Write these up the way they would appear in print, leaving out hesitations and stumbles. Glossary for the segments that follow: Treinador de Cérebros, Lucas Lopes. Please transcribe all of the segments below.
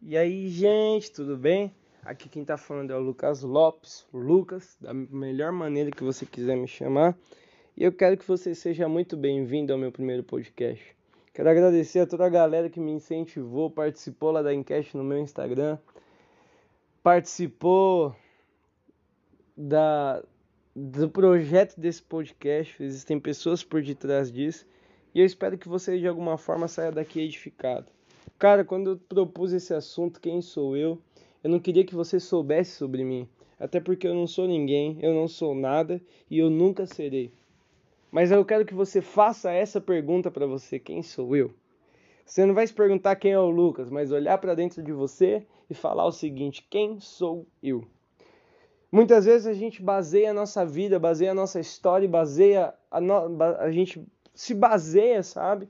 E aí, gente, tudo bem? Aqui quem tá falando é o Lucas Lopes, o Lucas, da melhor maneira que você quiser me chamar. E eu quero que você seja muito bem-vindo ao meu primeiro podcast. Quero agradecer a toda a galera que me incentivou, participou lá da enquete no meu Instagram, participou do projeto desse podcast. Existem pessoas por detrás disso e eu espero que você de alguma forma saia daqui edificado. Cara, quando eu propus esse assunto, quem sou eu não queria que você soubesse sobre mim, até porque eu não sou ninguém, eu não sou nada e eu nunca serei. Mas eu quero que você faça essa pergunta para você: quem sou eu? Você não vai se perguntar quem é o Lucas, mas olhar para dentro de você e falar o seguinte: quem sou eu? Muitas vezes a gente baseia a nossa vida, baseia a nossa história, a gente se baseia, sabe?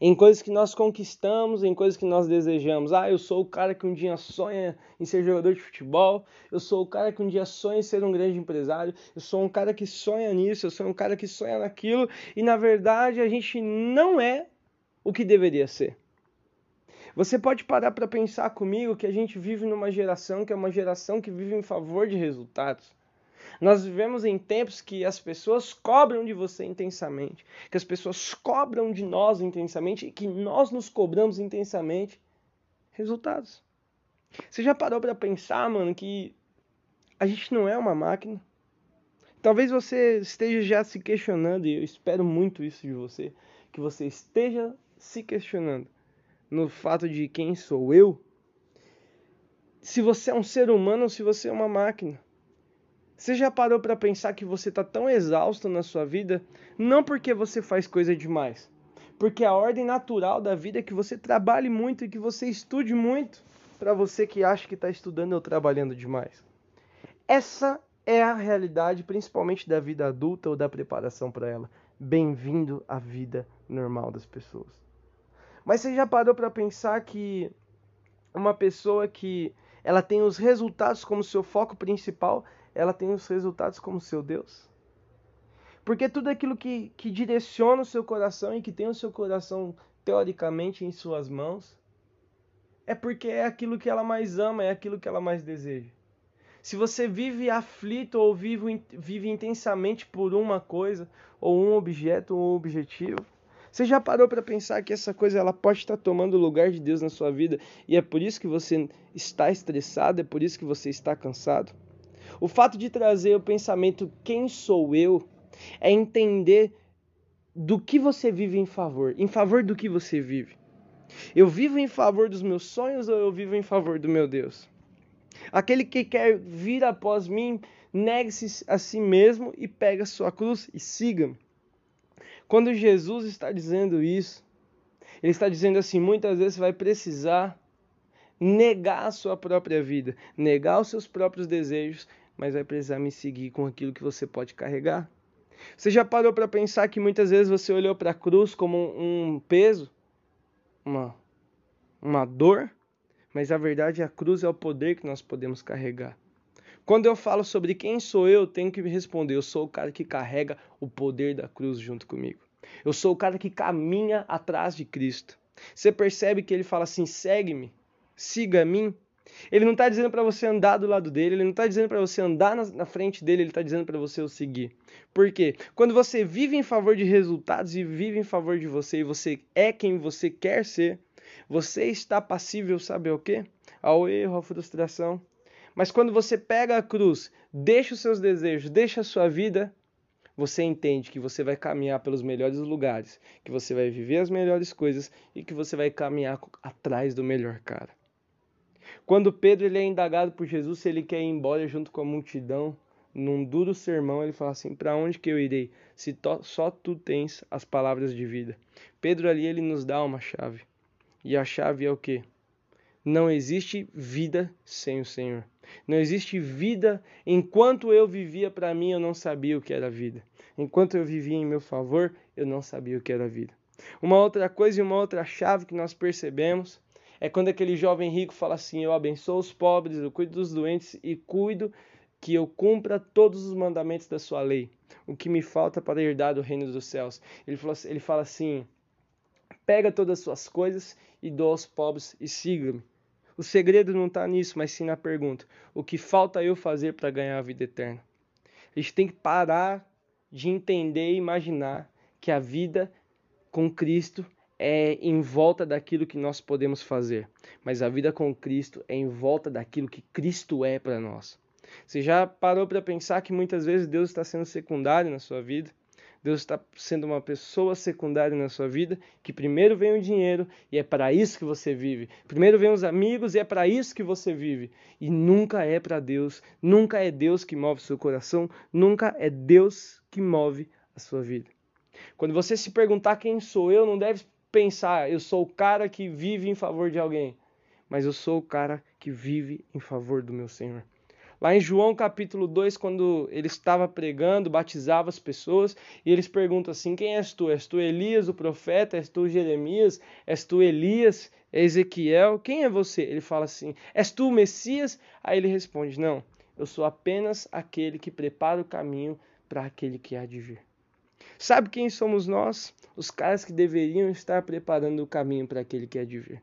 Em coisas que nós conquistamos, em coisas que nós desejamos. Ah, eu sou o cara que um dia sonha em ser jogador de futebol, eu sou o cara que um dia sonha em ser um grande empresário, eu sou um cara que sonha nisso, eu sou um cara que sonha naquilo, e na verdade a gente não é o que deveria ser. Você pode parar para pensar comigo que a gente vive numa geração que é uma geração que vive em favor de resultados. Nós vivemos em tempos que as pessoas cobram de você intensamente, que as pessoas cobram de nós intensamente e que nós nos cobramos intensamente resultados. Você já parou para pensar, mano, que a gente não é uma máquina? Talvez você esteja já se questionando, e eu espero muito isso de você, que você esteja se questionando no fato de quem sou eu, se você é um ser humano ou se você é uma máquina. Você já parou para pensar que você está tão exausto na sua vida, não porque você faz coisa demais, porque a ordem natural da vida é que você trabalhe muito e que você estude muito, para você que acha que está estudando ou trabalhando demais. Essa é a realidade, principalmente da vida adulta ou da preparação para ela. Bem-vindo à vida normal das pessoas. Mas você já parou para pensar que uma pessoa que ela tem os resultados como seu foco principal, ela tem os resultados como seu Deus? Porque tudo aquilo que direciona o seu coração e que tem o seu coração teoricamente em suas mãos, é porque é aquilo que ela mais ama, é aquilo que ela mais deseja. Se você vive aflito ou vive intensamente por uma coisa, ou um objeto, ou um objetivo, você já parou para pensar que essa coisa ela pode estar tomando o lugar de Deus na sua vida, e é por isso que você está estressado, é por isso que você está cansado? O fato de trazer o pensamento quem sou eu é entender do que você vive em favor do que você vive. Eu vivo em favor dos meus sonhos ou eu vivo em favor do meu Deus? Aquele que quer vir após mim, negue-se a si mesmo e pega sua cruz e siga-me. Quando Jesus está dizendo isso, ele está dizendo assim: muitas vezes você vai precisar negar a sua própria vida, negar os seus próprios desejos, mas vai precisar me seguir com aquilo que você pode carregar. Você já parou para pensar que muitas vezes você olhou para a cruz como um peso, uma dor, mas a verdade é a cruz é o poder que nós podemos carregar. Quando eu falo sobre quem sou eu, tenho que me responder: eu sou o cara que carrega o poder da cruz junto comigo. Eu sou o cara que caminha atrás de Cristo. Você percebe que ele fala assim: segue-me, siga a mim. Ele não está dizendo para você andar do lado dele, ele não está dizendo para você andar na frente dele, ele está dizendo para você o seguir. Por quê? Quando você vive em favor de resultados e vive em favor de você, e você é quem você quer ser, você está passível, sabe ao quê? Ao erro, à frustração. Mas quando você pega a cruz, deixa os seus desejos, deixa a sua vida, você entende que você vai caminhar pelos melhores lugares, que você vai viver as melhores coisas e que você vai caminhar atrás do melhor cara. Quando Pedro ele é indagado por Jesus se ele quer ir embora junto com a multidão, num duro sermão ele fala assim: para onde que eu irei, se só tu tens as palavras de vida? Pedro ali ele nos dá uma chave, e a chave é o quê? Não existe vida sem o Senhor. Não existe vida. Enquanto eu vivia para mim, eu não sabia o que era vida. Enquanto eu vivia em meu favor, eu não sabia o que era vida. Uma outra coisa e uma outra chave que nós percebemos é quando aquele jovem rico fala assim: eu abençoo os pobres, eu cuido dos doentes e cuido que eu cumpra todos os mandamentos da sua lei, o que me falta para herdar do reino dos céus. Ele fala assim, pega todas as suas coisas e dou aos pobres e siga-me. O segredo não está nisso, mas sim na pergunta, o que falta eu fazer para ganhar a vida eterna? A gente tem que parar de entender e imaginar que a vida com Cristo é em volta daquilo que nós podemos fazer, mas a vida com Cristo é em volta daquilo que Cristo é para nós. Você já parou para pensar que muitas vezes Deus está sendo secundário na sua vida? Deus está sendo uma pessoa secundária na sua vida, que primeiro vem o dinheiro e é para isso que você vive. Primeiro vem os amigos e é para isso que você vive. E nunca é para Deus, nunca é Deus que move seu coração, nunca é Deus que move a sua vida. Quando você se perguntar quem sou eu, não deve pensar, eu sou o cara que vive em favor de alguém, mas eu sou o cara que vive em favor do meu Senhor. Lá em João capítulo 2, quando ele estava pregando, batizava as pessoas, e eles perguntam assim, quem és tu? És tu Elias, o profeta? És tu Jeremias? És tu Elias? Ezequiel? Quem é você? Ele fala assim, és tu o Messias? Aí ele responde, não, eu sou apenas aquele que prepara o caminho para aquele que há de vir. Sabe quem somos nós? Os caras que deveriam estar preparando o caminho para aquele que há de vir.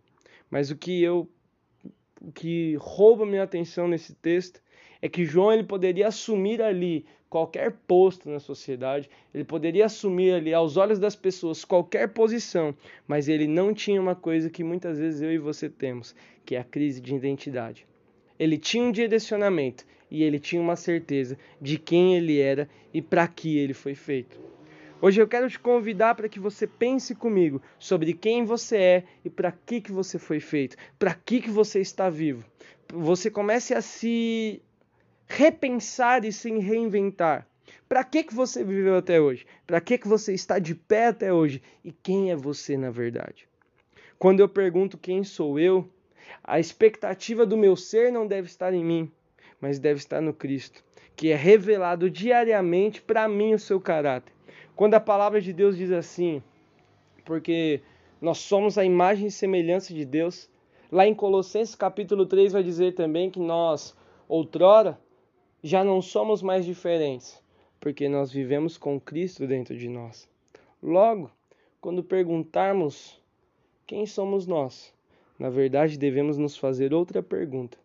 Mas o que rouba minha atenção nesse texto é que João ele poderia assumir ali qualquer posto na sociedade, ele poderia assumir ali aos olhos das pessoas qualquer posição, mas ele não tinha uma coisa que muitas vezes eu e você temos, que é a crise de identidade. Ele tinha um direcionamento e ele tinha uma certeza de quem ele era e para que ele foi feito. Hoje eu quero te convidar para que você pense comigo sobre quem você é e para que você foi feito, para que você está vivo. Você comece a se repensar e se reinventar. Para que você viveu até hoje? Para que você está de pé até hoje? E quem é você na verdade? Quando eu pergunto quem sou eu, a expectativa do meu ser não deve estar em mim, mas deve estar no Cristo, que é revelado diariamente para mim o seu caráter. Quando a palavra de Deus diz assim, porque nós somos a imagem e semelhança de Deus, lá em Colossenses capítulo 3 vai dizer também que nós, outrora, já não somos mais diferentes, porque nós vivemos com Cristo dentro de nós. Logo, quando perguntarmos quem somos nós, na verdade devemos nos fazer outra pergunta.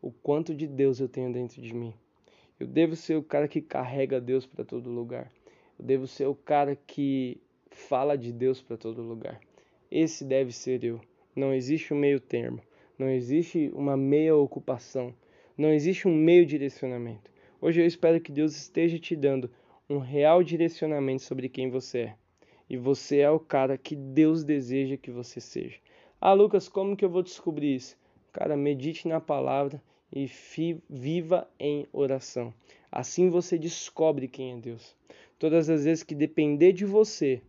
O quanto de Deus eu tenho dentro de mim? Eu devo ser o cara que carrega Deus para todo lugar. Eu devo ser o cara que fala de Deus para todo lugar. Esse deve ser eu. Não existe um meio termo. Não existe uma meia ocupação. Não existe um meio direcionamento. Hoje eu espero que Deus esteja te dando um real direcionamento sobre quem você é. E você é o cara que Deus deseja que você seja. Ah, Lucas, como que eu vou descobrir isso? Cara, medite na palavra e viva em oração. Assim você descobre quem é Deus. Todas as vezes que depender de você,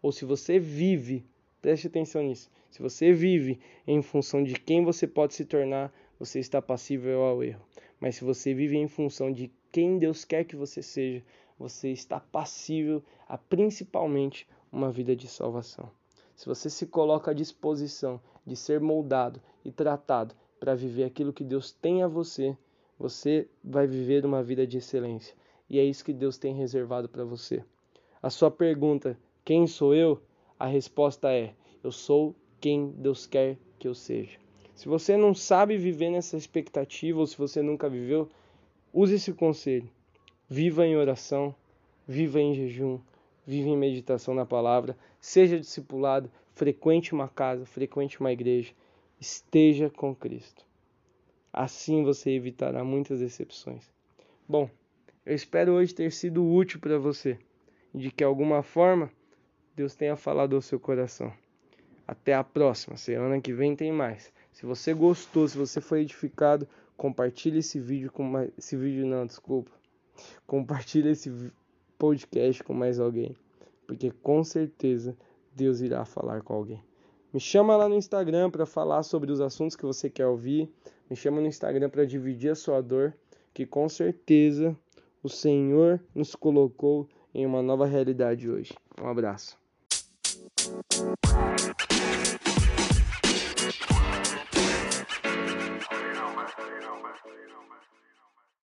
ou se você vive, preste atenção nisso, se você vive em função de quem você pode se tornar, você está passível ao erro. Mas se você vive em função de quem Deus quer que você seja, você está passível a principalmente uma vida de salvação. Se você se coloca à disposição de ser moldado e tratado para viver aquilo que Deus tem a você, você vai viver uma vida de excelência. E é isso que Deus tem reservado para você. A sua pergunta, quem sou eu? A resposta é, eu sou quem Deus quer que eu seja. Se você não sabe viver nessa expectativa, ou se você nunca viveu, use esse conselho. Viva em oração, viva em jejum, viva em meditação na palavra, seja discipulado, frequente uma casa, frequente uma igreja, esteja com Cristo. Assim você evitará muitas decepções. Bom, eu espero hoje ter sido útil para você, e de que alguma forma Deus tenha falado ao seu coração. Até a próxima, semana que vem tem mais. Se você gostou, se você foi edificado, compartilhe esse vídeo com mais... Esse vídeo não, desculpa. Compartilhe esse podcast com mais alguém, porque com certeza Deus irá falar com alguém. Me chama lá no Instagram para falar sobre os assuntos que você quer ouvir. Me chama no Instagram para dividir a sua dor, que com certeza o Senhor nos colocou em uma nova realidade hoje. Um abraço.